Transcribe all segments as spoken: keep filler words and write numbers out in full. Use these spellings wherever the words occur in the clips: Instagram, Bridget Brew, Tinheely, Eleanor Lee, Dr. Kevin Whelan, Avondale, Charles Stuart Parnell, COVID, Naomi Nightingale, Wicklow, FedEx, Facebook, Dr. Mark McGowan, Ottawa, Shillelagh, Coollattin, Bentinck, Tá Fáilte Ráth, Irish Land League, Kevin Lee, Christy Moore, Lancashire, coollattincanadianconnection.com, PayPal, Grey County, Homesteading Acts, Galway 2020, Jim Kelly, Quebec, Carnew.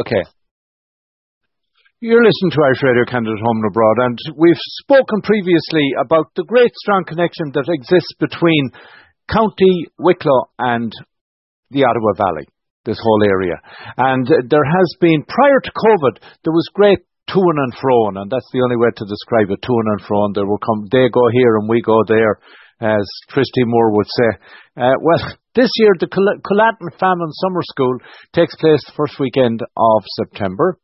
Okay. You're listening to Irish Radio Canada Home and Abroad, and we've spoken previously about the great strong connection that exists between County Wicklow and the Ottawa Valley, this whole area. And there has been, prior to COVID, there was great toing and froing, and that's the only way to describe it, toing and froing. There will come, they go here and we go there, as Christy Moore would say. Uh, well, this year the Coollattin Famine Summer School takes place the first weekend of September,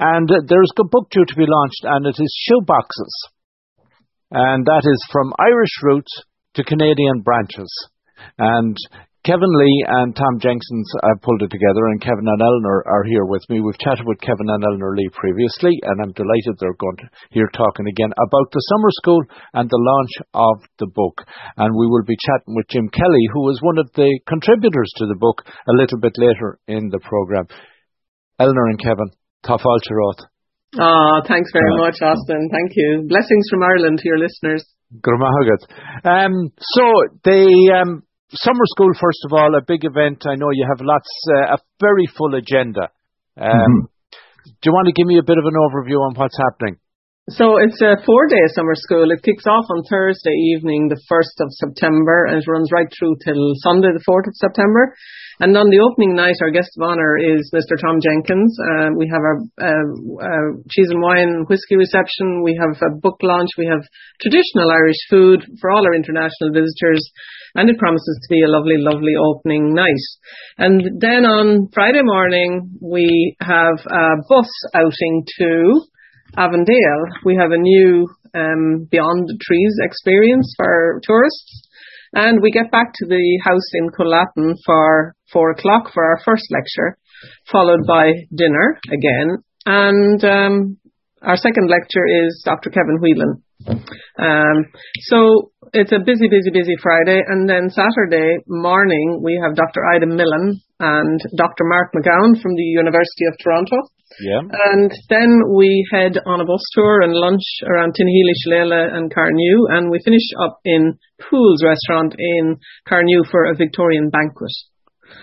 and there's a book due to be launched, and it is Shoeboxes, and that is From Irish Roots to Canadian Branches, and Kevin Lee and Tom Jenkins have pulled it together, and Kevin and Eleanor are here with me. We've chatted with Kevin and Eleanor Lee previously, and I'm delighted they're going to hear talking again about the summer school and the launch of the book. And we will be chatting with Jim Kelly, who was one of the contributors to the book, a little bit later in the programme. Eleanor and Kevin, Tá Fáilte Ráth. Ah, thanks very much, Austin. Thank you. Blessings from Ireland to your listeners. Um, so the um, summer school, first of all, a big event. I know you have lots, uh, a very full agenda. Um, mm-hmm. Do you want to give me a bit of an overview on what's happening? So it's a four-day summer school. It kicks off on Thursday evening, the first of September, and it runs right through till Sunday, the fourth of September. And on the opening night, our guest of honour is Mister Tom Jenkins. Uh, we have our uh, uh, cheese and wine whiskey reception. We have a book launch. We have traditional Irish food for all our international visitors. And it promises to be a lovely, lovely opening night. And then on Friday morning, we have a bus outing to Avondale. We have a new um, Beyond the Trees experience for tourists, and we get back to the house in Coollattin for four o'clock for our first lecture, followed by dinner again, and um, our second lecture is Doctor Kevin Whelan. Um, so it's a busy, busy, busy Friday, and then Saturday morning we have Doctor Ida Millen and Doctor Mark McGowan from the University of Toronto. Yeah. And then we head on a bus tour and lunch around Tinheely, Shillelagh and Carnew, and we finish up in Poole's restaurant in Carnew for a Victorian banquet.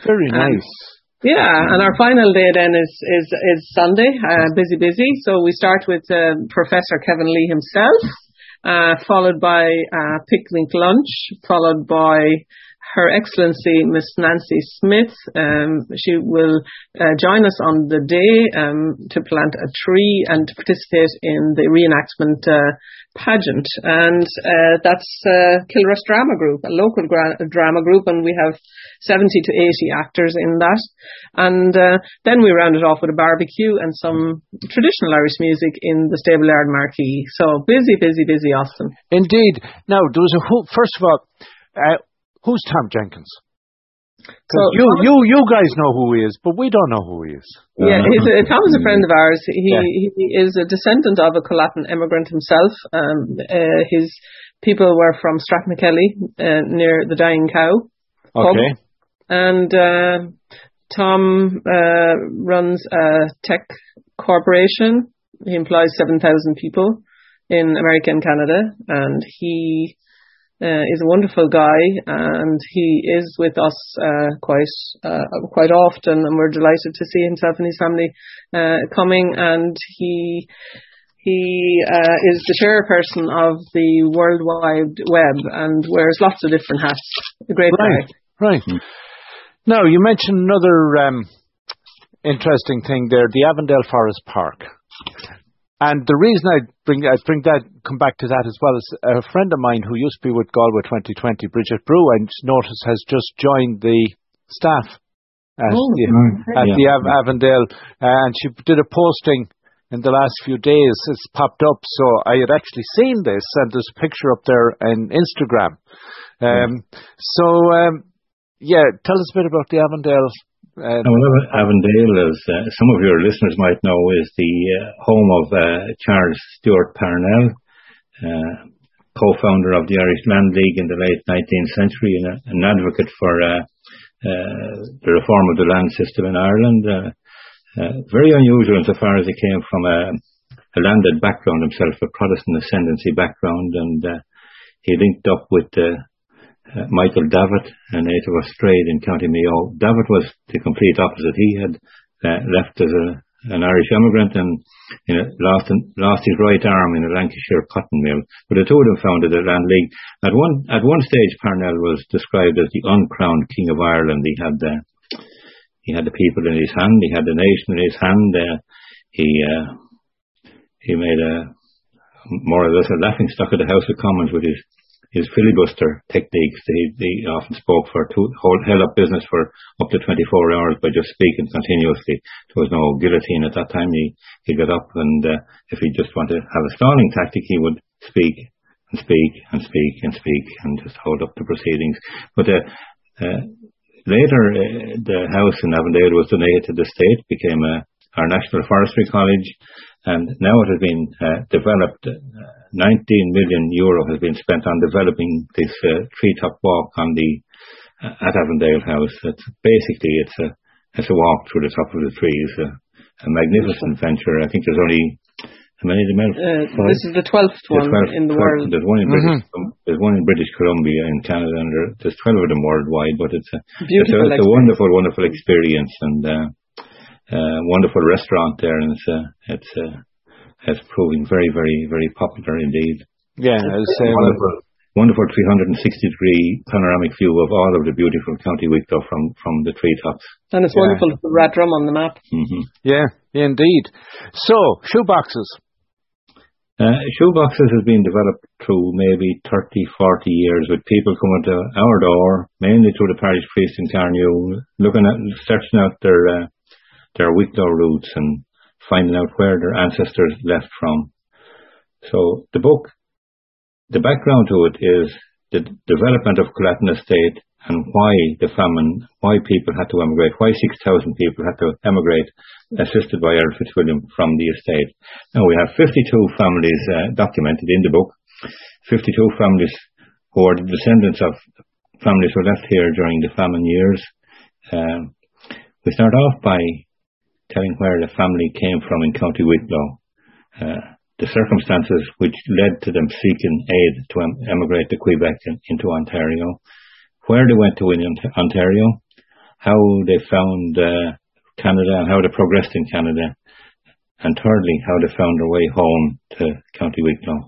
Very nice. Um, yeah, and our final day then is is, is Sunday, uh, busy, busy. So we start with uh, Professor Kevin Lee himself, uh, followed by uh, picnic lunch, followed by Her Excellency, Miss Nancy Smith. Um, she will uh, join us on the day um, to plant a tree and to participate in the reenactment uh, pageant. And uh, that's uh, Kilrush Drama Group, a local gra- drama group, and we have seventy to eighty actors in that. And uh, then we round it off with a barbecue and some traditional Irish music in the stable yard marquee. So busy, busy, busy, Austin. Indeed. Now, there was a whole, first of all, uh, who's Tom Jenkins? So you, you, you guys know who he is, but we don't know who he is. Yeah, he's a, Tom is a friend of ours. He, yeah. he is a descendant of a Coollattin immigrant himself. Um, uh, his people were from Strathmackelly, uh, near the Dying Cow. Okay. Pub. And uh, Tom uh, runs a tech corporation. He employs seven thousand people in America and Canada, and he... Uh, is a wonderful guy, and he is with us uh, quite uh, quite often, and we're delighted to see himself and his family uh, coming. And he he uh, is the chairperson of the World Wide Web and wears lots of different hats. A great right, guy. Right. Now, you mentioned another um, interesting thing there, the Avondale Forest Park. And the reason I bring I bring that come back to that as well is a friend of mine who used to be with Galway twenty twenty, Bridget Brew, I notice has just joined the staff at oh, the, right. at yeah. the Av- Avondale, and she did a posting in the last few days. It's popped up, so I had actually seen this, and there's a picture up there on Instagram. Um, yeah. So, um, yeah, tell us a bit about the Avondale. Uh, Avondale is, uh, some of your listeners might know, is the uh, home of uh, Charles Stuart Parnell, uh, co-founder of the Irish Land League in the late nineteenth century and a, an advocate for uh, uh, the reform of the land system in Ireland. Uh, uh, very unusual insofar as he came from a, a landed background himself, a Protestant ascendancy background, and uh, he linked up with the uh, Uh, Michael Davitt, a native of Strade in County Mayo. Davitt was the complete opposite. He had uh, left as a, an Irish immigrant, and you know, lost lost his right arm in a Lancashire cotton mill. But the two of them founded the Land League. At one at one stage, Parnell was described as the uncrowned King of Ireland. He had the he had the people in his hand. He had the nation in his hand. Uh, he uh, he made a more or less a laughing stock of the House of Commons with his. his filibuster techniques. He, he often spoke for two, hold, held up business for up to twenty-four hours by just speaking continuously. There was no guillotine at that time. He, he got up and uh, if he just wanted to have a stalling tactic, he would speak and speak and speak and speak and just hold up the proceedings. But uh, uh, later, uh, the house in Avondale was donated to the state, became a, our National Forestry College, and now it has been uh, developed. nineteen million euro has been spent on developing this uh, treetop walk on the uh, at Avondale House. It's basically it's a it's a walk through the top of the trees. Uh, a magnificent venture. I think there's only how many? Uh, this is the twelfth one twelfth, in the twelfth, world. There's one in British. Mm-hmm. There's one in British Columbia in Canada, and there, there's twelve of them worldwide. But it's a beautiful, it's a, it's a wonderful, wonderful experience, and uh, uh, wonderful restaurant there, and it's a, it's a, it's proving very, very, very popular indeed. Yeah, I was saying. Wonderful, wonderful three hundred sixty degree panoramic view of all of the beautiful County Wicklow from, from the treetops. And it's yeah. wonderful to put Radrum on the map. Mm-hmm. Yeah, indeed. So, shoeboxes. Uh, shoeboxes has been developed through maybe thirty, forty years with people coming to our door, mainly through the parish priest in Carnew, looking at, searching out their, uh, their Wicklow roots and finding out where their ancestors left from. So the book, the background to it is the development of Coollattin Estate and why the famine, why people had to emigrate, why six thousand people had to emigrate, assisted by Earl Fitzwilliam from the estate. Now we have fifty-two families uh, documented in the book, fifty-two families who are the descendants of families who left here during the famine years. Um, we start off by telling where the family came from in County Wicklow, uh, the circumstances which led to them seeking aid to em- emigrate to Quebec and into Ontario, where they went to in Ontario, how they found uh, Canada and how they progressed in Canada, and thirdly, how they found their way home to County Wicklow,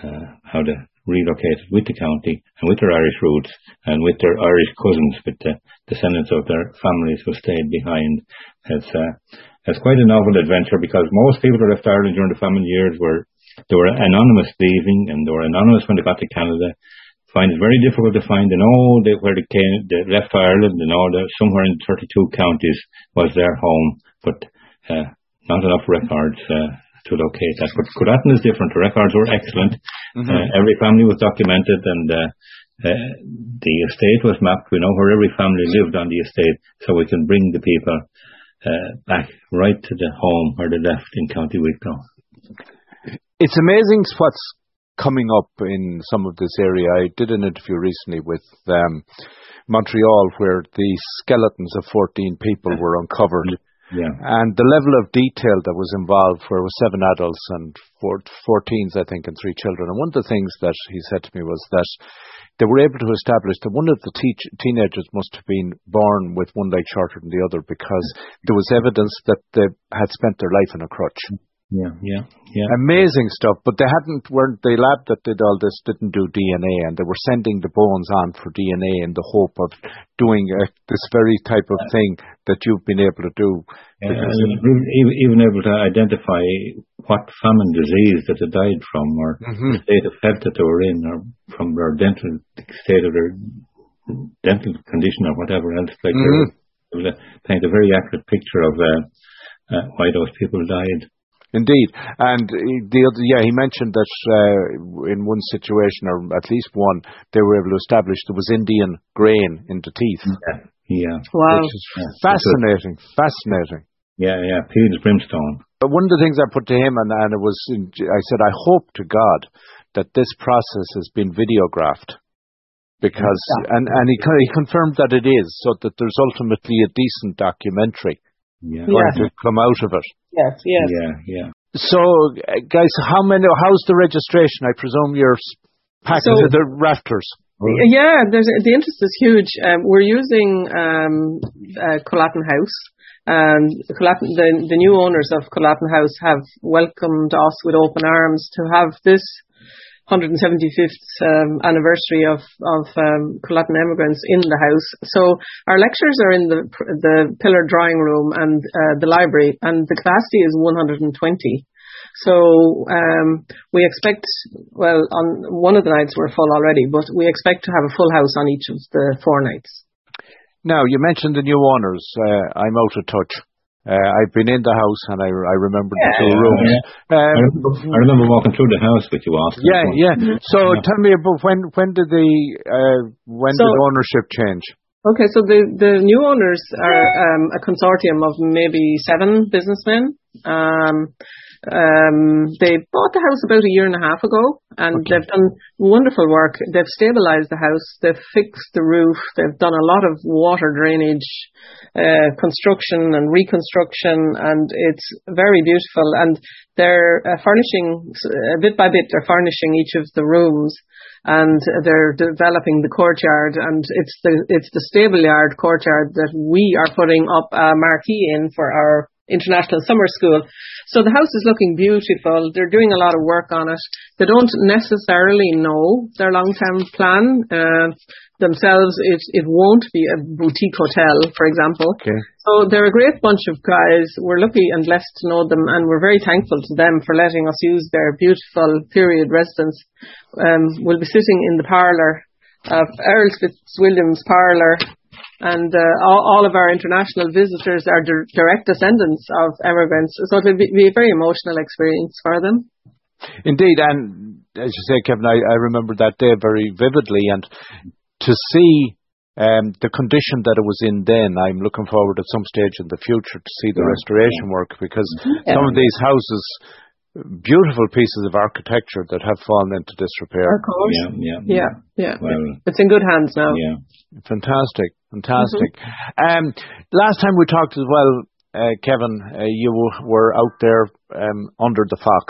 uh, how they relocated with the county and with their Irish roots and with their Irish cousins, with the descendants of their families who stayed behind. It's uh, it's quite a novel adventure because most people who left Ireland during the famine years were they were anonymous leaving and they were anonymous when they got to Canada. Find it very difficult to find. They know they, where they came, they left Ireland. They know that somewhere in thirty-two counties was their home, but uh, not enough records uh, to locate that. But Coollattin is different. The records were excellent. Mm-hmm. Uh, every family was documented, and uh, uh, the estate was mapped. We know where every family lived on the estate, so we can bring the people Uh, back right to the home where they left in County Wicklow. It's amazing what's coming up in some of this area. I did an interview recently with um, Montreal where the skeletons of fourteen people were uncovered. Yeah. And the level of detail that was involved, where it was seven adults and four, fourteens, I think, and three children. And one of the things that he said to me was that they were able to establish that one of the te- teenagers must have been born with one leg shorter than the other because there was evidence that they had spent their life in a crutch. Yeah, yeah, yeah. Amazing stuff. But they hadn't, weren't, the lab that did all this didn't do D N A, and they were sending the bones on for D N A in the hope of doing a, this very type of thing that you've been able to do. Uh, even able to identify what famine disease that they died from, or mm-hmm. the state of health that they were in, or from their dental state of their dental condition, or whatever else. Like mm-hmm. they were able to paint a very accurate picture of uh, uh, why those people died. Indeed, and the other, yeah, he mentioned that uh, in one situation, or at least one, they were able to establish there was Indian grain in the teeth. Yeah, yeah. Wow, which is yeah. fascinating, fascinating. Yeah, yeah, Peel's brimstone. But one of the things I put to him, and, and it was, I said, I hope to God that this process has been videographed. Because, yeah. and, and he, he confirmed that it is, so that there's ultimately a decent documentary. Yeah. Or yeah. to come out of it. Yes, yes. Yeah, yeah. So, uh, guys, how many? How's the registration? I presume you're packing so, to the rafters. Yeah, there's, the interest is huge. Um, we're using um, uh, Coollattin House Um, the, the new owners of Coollattin House have welcomed us with open arms to have this one hundred seventy-fifth um, anniversary of, of um, Coollattin immigrants in the house. So our lectures are in the the pillar drawing room and uh, the library, and the capacity is one hundred twenty. So um, we expect, well, on one of the nights we're full already, but we expect to have a full house on each of the four nights. Now, you mentioned the new owners. Uh, I'm out of touch. Uh, I've been in the house and I, I remember yeah, the two rooms. Yeah. Um, I, remember, I remember walking through the house with you after. Yeah, yeah. So yeah. Tell me about when when did the uh, when so, did ownership change? Okay, so the, the new owners are um, a consortium of maybe seven businessmen. Um, um, they bought the house about a year and a half ago, and okay. They've done wonderful work. They've stabilised the house, they've fixed the roof, they've done a lot of water drainage, uh, construction and reconstruction, and it's very beautiful. And they're uh, furnishing, uh, bit by bit, they're furnishing each of the rooms, and they're developing the courtyard, and it's the it's the stable yard courtyard that we are putting up a marquee in for our international summer school. So the house is looking beautiful. They're doing a lot of work on it. They don't necessarily know their long-term plan uh, themselves. It, it won't be a boutique hotel, for example. Okay. So they're a great bunch of guys. We're lucky and blessed to know them, and we're very thankful to them for letting us use their beautiful period residence. Um, we'll be sitting in the parlour of Earl Fitzwilliam's parlour, and uh, all, all of our international visitors are di- direct descendants of immigrants, so it'll be, be a very emotional experience for them. Indeed, and as you say, Kevin, I, I remember that day very vividly, and to see um, the condition that it was in then, I'm looking forward at some stage in the future to see the yeah. restoration work, because yeah. some of these houses, beautiful pieces of architecture that have fallen into disrepair. Of course. Yeah, yeah, yeah. yeah. Well, it's in good hands now. Yeah. Fantastic, fantastic. Mm-hmm. Um, last time we talked as well, uh, Kevin, uh, you were out there um, under the fox.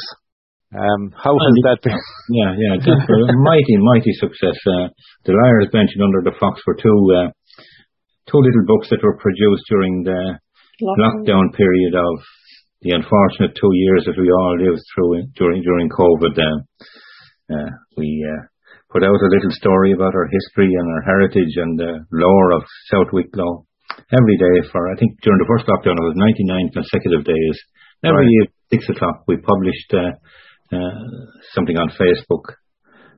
Um, how well, has that been? Yeah, yeah, just for a mighty, mighty success. Uh, the Liars Bentinck Under the Fox were two, uh, two little books that were produced during the lockdown, lockdown period of the unfortunate two years that we all lived through during during COVID. Uh, uh, we uh, put out a little story about our history and our heritage and the lore of South Wicklow every day for, I think during the first lockdown, it was ninety-nine consecutive days. Every right. six o'clock we published uh, uh, something on Facebook.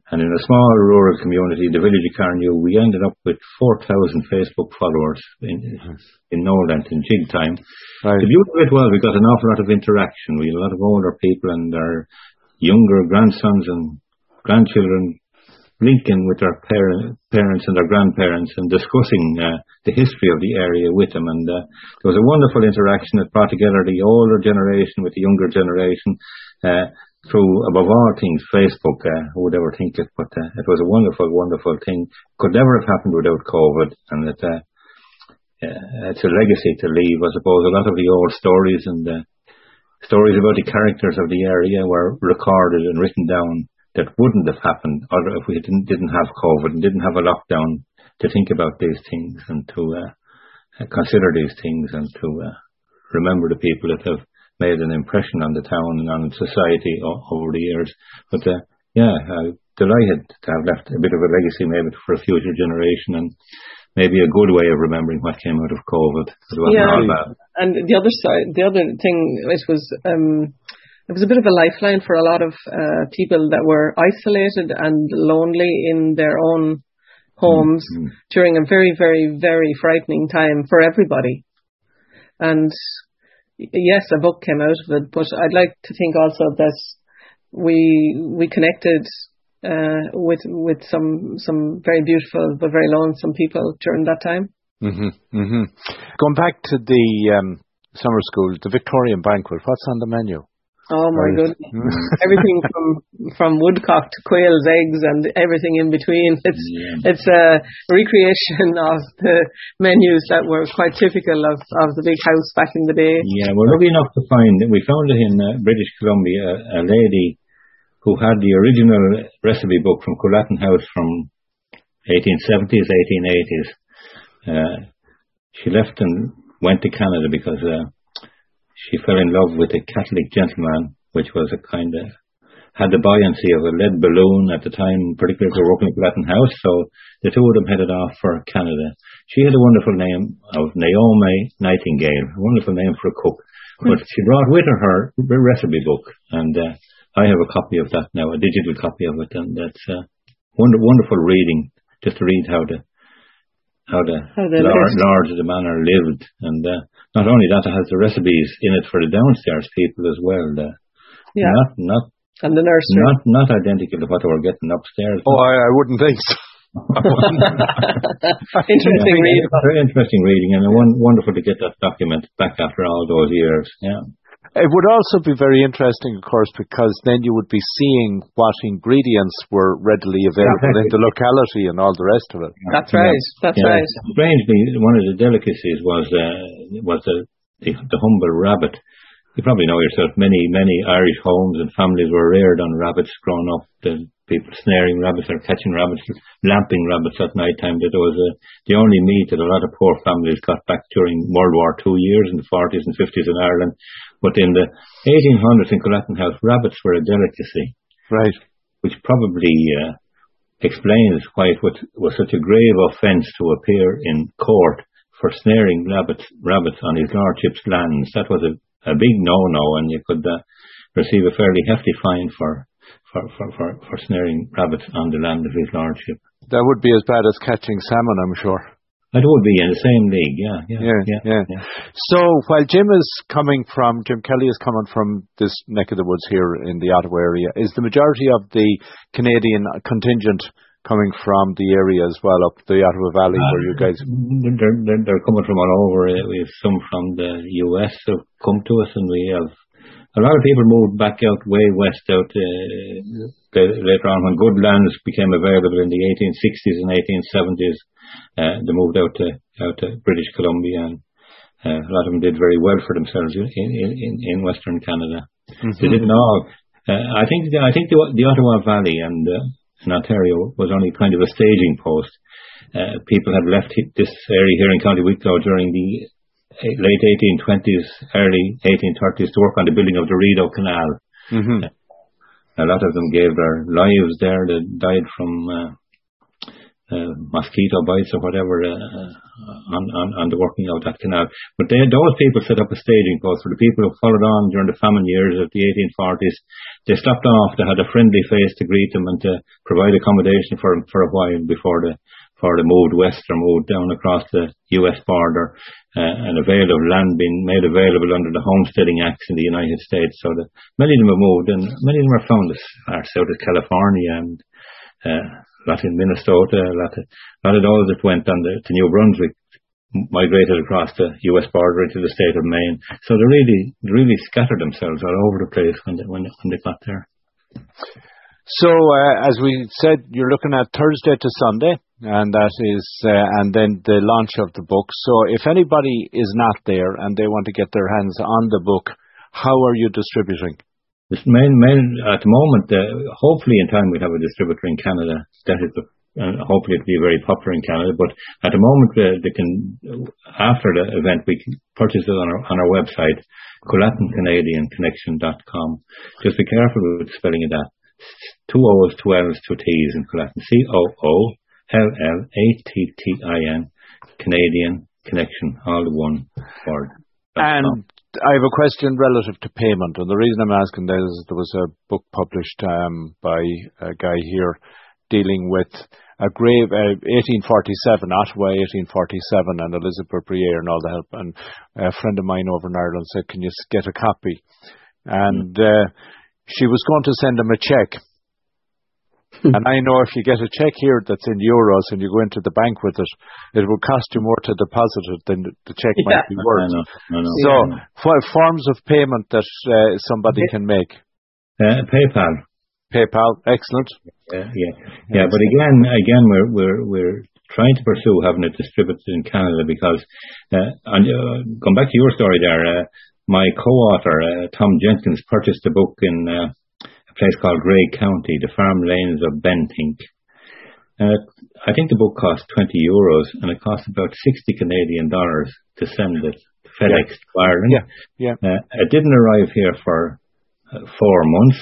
And in a small rural community, the village of Carnew, we ended up with four thousand Facebook followers in in Norland in jig time. Right. The beauty of it was we got an awful lot of interaction. We had a lot of older people and their younger grandsons and grandchildren linking with their par- parents and their grandparents and discussing uh, the history of the area with them. And uh, there was a wonderful interaction that brought together the older generation with the younger generation. Uh, Through, above all things, Facebook, uh, who would ever think it, but uh, it was a wonderful, wonderful thing. Could never have happened without COVID, and it, uh, uh, it's a legacy to leave, I suppose. A lot of the old stories and the stories about the characters of the area were recorded and written down that wouldn't have happened or if we didn't, didn't have COVID and didn't have a lockdown to think about these things and to uh, consider these things and to uh, remember the people that have made an impression on the town and on society o- over the years. But uh, yeah, I'm delighted to have left a bit of a legacy maybe for a future generation and maybe a good way of remembering what came out of COVID. It wasn't yeah, all bad. And the other side, the other thing, it was um, it was a bit of a lifeline for a lot of uh, people that were isolated and lonely in their own homes mm-hmm. during a very, very, very frightening time for everybody. And yes, a book came out of it, but I'd like to think also that we we connected uh, with with some some very beautiful but very lonesome people during that time. Mm-hmm, mm-hmm. Going back to the um, summer school, the Victorian banquet, what's on the menu? Oh my goodness! Everything from from woodcock to quails, eggs, and everything in between. It's yeah. it's a recreation of the menus that were quite typical of, of the big house back in the day. Yeah, we're lucky enough to find that we found it in uh, British Columbia a, a lady who had the original recipe book from Coollattin House from eighteen seventies, eighteen eighties. Uh, she left and went to Canada because uh, she fell in love with a Catholic gentleman, which was a kind of, had the buoyancy of a lead balloon at the time, particularly for working at Latin House, so the two of them headed off for Canada. She had a wonderful name of Naomi Nightingale, a wonderful name for a cook, but she brought with her her recipe book, and uh, I have a copy of that now, a digital copy of it, and that's uh, wonder, wonderful reading, just to read how the how the lord, lords of the manor lived, and uh, not only that, it has the recipes in it for the downstairs people as well. Uh, yeah, not not and the nursery, not not identical to what they were getting upstairs. Oh, I, I wouldn't think so. interesting yeah, reading. Very interesting reading, and one, wonderful to get that document back after all those years. Yeah. It would also be very interesting, of course, because then you would be seeing what ingredients were readily available yeah, in the locality and all the rest of it. That's yeah. right. That's yeah. right. Strangely, one of the delicacies was uh, was the, the, the humble rabbit. You probably know yourself. Many many Irish homes and families were reared on rabbits growing up. The people snaring rabbits or catching rabbits, lamping rabbits at night time. That was a, the only meat that a lot of poor families got back during World War Two years in the forties and fifties in Ireland. But in the eighteen hundreds in Coollattin House, rabbits were a delicacy. Right. Which probably uh, explains why it was, was such a grave offence to appear in court for snaring rabbits, rabbits on his lordship's lands. That was a, a big no-no, and you could uh, receive a fairly hefty fine for For, for, for, for snaring rabbits on the land of his lordship. That would be as bad as catching salmon, I'm sure. That would be in the same league, yeah yeah, yeah, yeah, yeah, yeah. So while Jim is coming from, Jim Kelly is coming from this neck of the woods here in the Ottawa area, is the majority of the Canadian contingent coming from the area as well, up the Ottawa Valley uh, where you guys... They're, they're, they're coming from all over. We have some from the U S have come to us, and we have a lot of people moved back out way west out uh, later on when good lands became available in the eighteen sixties and eighteen seventies. Uh, they moved out to, out to British Columbia, and uh, a lot of them did very well for themselves in in, in Western Canada. Mm-hmm. They didn't all. Uh, I think the, I think the, the Ottawa Valley and uh, in Ontario was only kind of a staging post. Uh, people had left this area here in County Wicklow during the late eighteen twenties, early eighteen thirties to work on the building of the Rideau Canal. Mm-hmm. A lot of them gave their lives there. They died from uh, uh, mosquito bites or whatever uh, on, on, on the working of that canal. But they, those people set up a staging post for the people who followed on during the famine years of the eighteen forties. They stopped off. They had a friendly face to greet them and to provide accommodation for them for a while before the for the moved west or moved down across the U S border, uh, and avail of land being made available under the Homesteading Acts in the United States. So that many of them have moved, and many of them are found as far south as California, and uh, a lot in Minnesota, a lot of, a lot of those that went on the, to New Brunswick migrated across the U S border into the state of Maine. So they really really scattered themselves all over the place when they, when they, when they got there. So, uh, as we said, you're looking at Thursday to Sunday. And that is, uh, and then the launch of the book. So if anybody is not there and they want to get their hands on the book, how are you distributing? It's main, main, at the moment, uh, hopefully in time we'll have a distributor in Canada. That is the, uh, hopefully it'll be very popular in Canada. But at the moment, uh, they can, after the event, we can purchase it on our, on our website, coollattin canadian connection dot com. Just be careful with spelling of that. Two O's, two L's, two T's in Coollattin. C O O L L A T T I N, Canadian Connection, all one word. And com. I have a question relative to payment, and the reason I'm asking that is there was a book published um, by a guy here dealing with a grave, uh, eighteen forty-seven, Ottawa eighteen forty-seven, and Elizabeth Briere and all the help, and a friend of mine over in Ireland said, can you get a copy? And mm. uh, she was going to send him a cheque. And I know if you get a cheque here that's in euros and you go into the bank with it, it will cost you more to deposit it than the cheque yeah. might be worth. I know, I know. So, yeah, what forms of payment that uh, somebody okay. can make? Uh, PayPal. PayPal, excellent. Uh, yeah, yeah. Excellent. But again, again, we're we're we're trying to pursue having it distributed in Canada because, uh, and uh, going back to your story there, uh, my co-author uh, Tom Jenkins purchased a book in. Uh, place called Grey County, the farm lanes of Bentinck, Uh, I think the book cost twenty euros and it cost about sixty Canadian dollars to send it to FedEx to Ireland. Yeah, yeah. Uh, it didn't arrive here for uh, four months,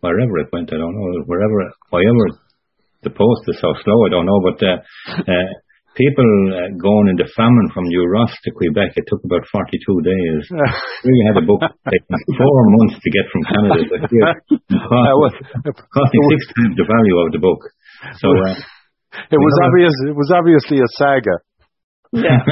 wherever it went. I don't know, wherever, wherever the post is so slow, I don't know. But uh, uh, people uh, going into famine from New Ross to Quebec, it took about forty-two days. We had a book taking four months to get from Canada to here. It cost me six times the value of the book. So uh, it was know, obvious. It was obviously a saga. Yeah,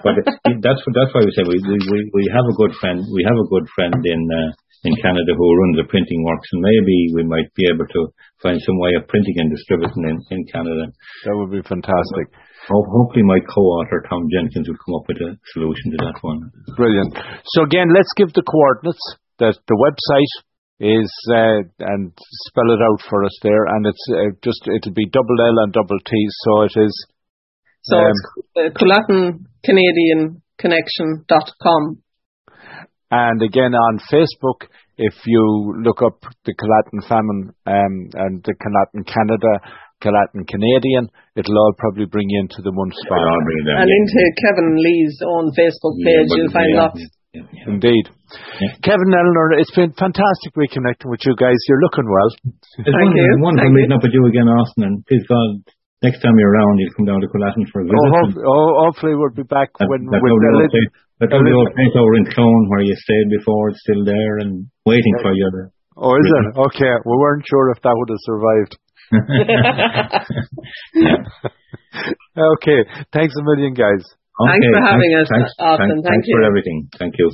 but that's that's why we say we, we we have a good friend. We have a good friend in uh, in Canada who runs a printing works, and maybe we might be able to find some way of printing and distributing in, in Canada. That would be fantastic. But hopefully, my co-author Tom Jenkins will come up with a solution to that one. Brilliant. So again, let's give the coordinates. The the website is uh, and spell it out for us there, and it's uh, just it'll be double L and double T, so it is. So um, it's coollattin canadian connection dot com. And again on Facebook, if you look up the Coollattin famine um, and the Coollattin Canada, Coollattin Canadian, it'll all probably bring you into the one spot. Yeah, and into Kevin Lee's own Facebook page, yeah, you'll find yeah. lots. Yeah, yeah. Indeed. Yeah. Kevin, Eleanor, it's been fantastic reconnecting with you guys. You're looking well. It's Thank wonderful, you. wonderful Thank meeting you. up with you again, Austin. And please, God, next time you're around, you'll come down to Coollattin for a visit. Oh, hope- oh, hopefully we'll be back that, when that with the old place, that old place over in Clone where you stayed before. It's still there and waiting yeah. for you. To oh, is visit. it? Okay. We weren't sure if that would have survived. Okay. Thanks a million, guys. Okay, thanks for having thanks, us, thanks, Austin. Thanks, thank thanks you. for everything. Thank you.